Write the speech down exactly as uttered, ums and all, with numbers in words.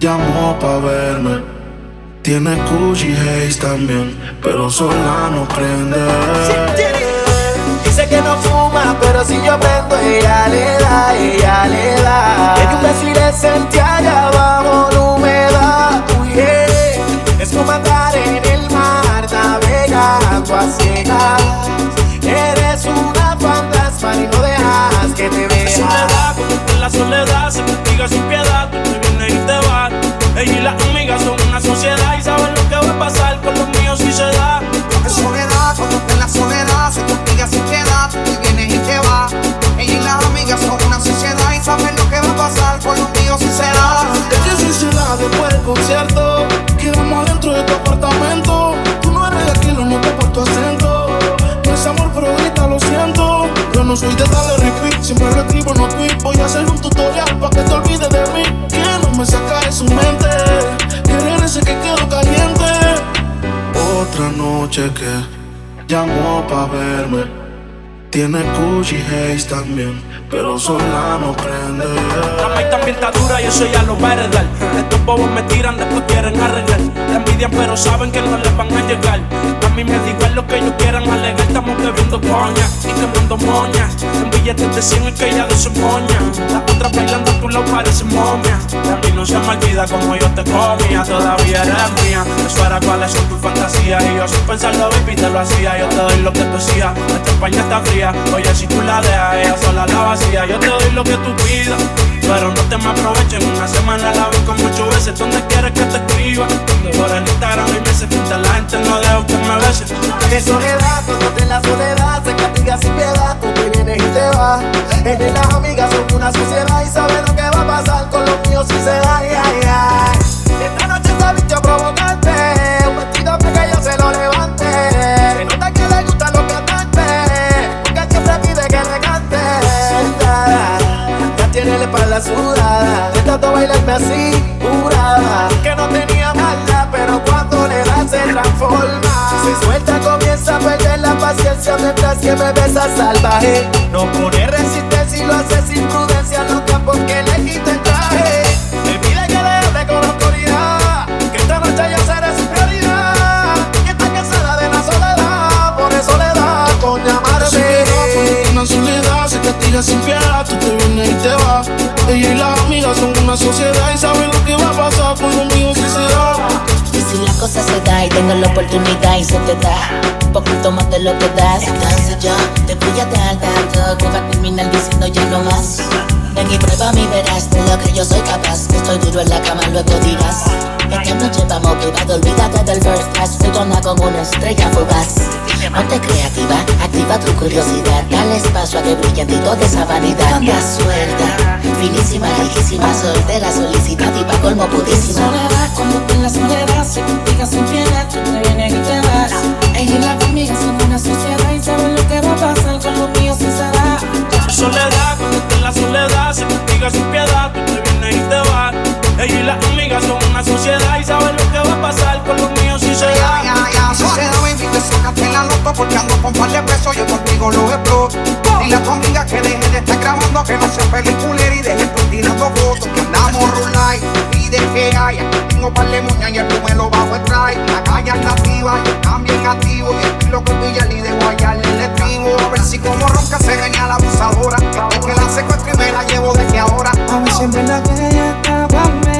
llamó pa' verme. Tiene cuchi haze también, pero sola no prende. Dice que no fuma, pero si yo prendo ella le da, ella le da. En un perfil decente allá bajo la humedad, huye. Es como andar en el mar, navegando a ciegas. Eres una fantasma y no dejas que te veas. La soledad, en la soledad se castiga sin piedad. Tú te vienes y te vas. Ella y las amigas son una sociedad y saben lo que va a pasar con los míos si se da. En soledad, cuando está en la soledad se castiga sin piedad. Tú te vienes y te vas. Ella y las amigas son una sociedad y saben lo que va a pasar con los míos si se da. Es que si se da después del concierto quedamos adentro de tu apartamento. Tú no eres de aquí, lo noto por tu acento. No es amor, pero ahorita lo siento. Yo no soy de darle retweet, siempre lo escribo, no tweet. Voy a hacer un tutorial pa' que te olvides de mí. Que no me saca de su mente, querer ese que quedo caliente. Otra noche que llamó pa' verme. Tiene cuchi haze también, pero sola no prende. La maíz también está dura y eso ya lo va a heredar. Estos bobos me tiran, después quieren arreglar. La envidian pero saben que no les van a llegar. A mí me da igual lo que ellos quieran alegar. Estamos bebiendo coña y quemando moñas. En billetes de cien es que ella de su moña. Las otras bailando a tu lado parecen momias. A mí no se me olvida como yo te comía. Todavía eres mía, eso era cuáles son tus fantasías. Y yo sin pensarlo baby te lo hacía. Yo te doy lo que tú hacías, la champaña está fría. Oye si tú la dejas, ella sola la vacía. Yo te doy lo que tú pidas, pero no te me aproveches. En una semana la vi como ocho veces. ¿Dónde quieres que te escriba? Por el Instagram y meses pinta la gente, no dejo que me beses. En soledad, cuando te la soledad se castiga sin piedad. Tú te vienes y te vas. Entre las amigas son una sociedad y saben lo que va a pasar con los míos si se da. Ay, ay, ay. Esta noche saliste a provocarte, un vestido para que yo se lo levante. Se nota que le gustan los cantantes, porque siempre pide que le cante. Sentada, ya tiene la espalda sudada, de tanto bailarme así, jurada. Que no tenía maldad, pero cuando le da se transforma. Se suelta, comienza a perder la paciencia mientras que me besa salvaje. No pone resistencia y lo hace sin prudencia, loca porque le quita el traje. Me pide que le hable con autoridad, que esta noche yo seré su prioridad. Que está cansada de la soledad, por eso le da con llamarme. Una soledad se castiga sin piedad, tú te vienes y te vas. Ella y las amigas son una sociedad y saben lo que va a pasar con los míos si se da. Si la cosa se da y tengo la oportunidad y se te da, un poquito más de lo que das. Entonces yo te voy a dar tanto que va a terminar diciendo ya no más. Ven y prueba mi verás de lo que yo soy capaz. Que estoy duro en la cama, luego dirás. Esta noche vamos privado, olvídate del first class. Soy dona como una estrella fugaz. Ponte creativa, activa tu curiosidad. Dale espacio a que brille en ti toda esa vanidad. La suelta, finísima, riquísima, soltera, solicitativa, colmo pudísima. Cuando te en la soledad se castiga sin piedad, tú te vienes y te vas. Ella y las amigas son una sociedad y saben lo que va a pasar con los míos si se da. Soledad, cuando te en la soledad se castiga sin piedad, tú te vienes y te vas. Ella y las amigas son una sociedad y saben lo que va a pasar con los míos si se da. Si se da, baby, te sacaste la loto porque ando con par de pesos, yo contigo lo exploto. Dile a tu amiga que deje de estar grabando, que no sea peliculera y deje por tirando fotos. Que andamos rulay, pide que haya. Tengo par de moñas y el número bajo el traje. La calle es nativa, yo también activo. Y el estilo que pilla y de guayarle el estribo. A ver si como ronca se reña la abusadora. Es que la secuestro y me la llevo desde ahora. A mí siempre la quería acabarme.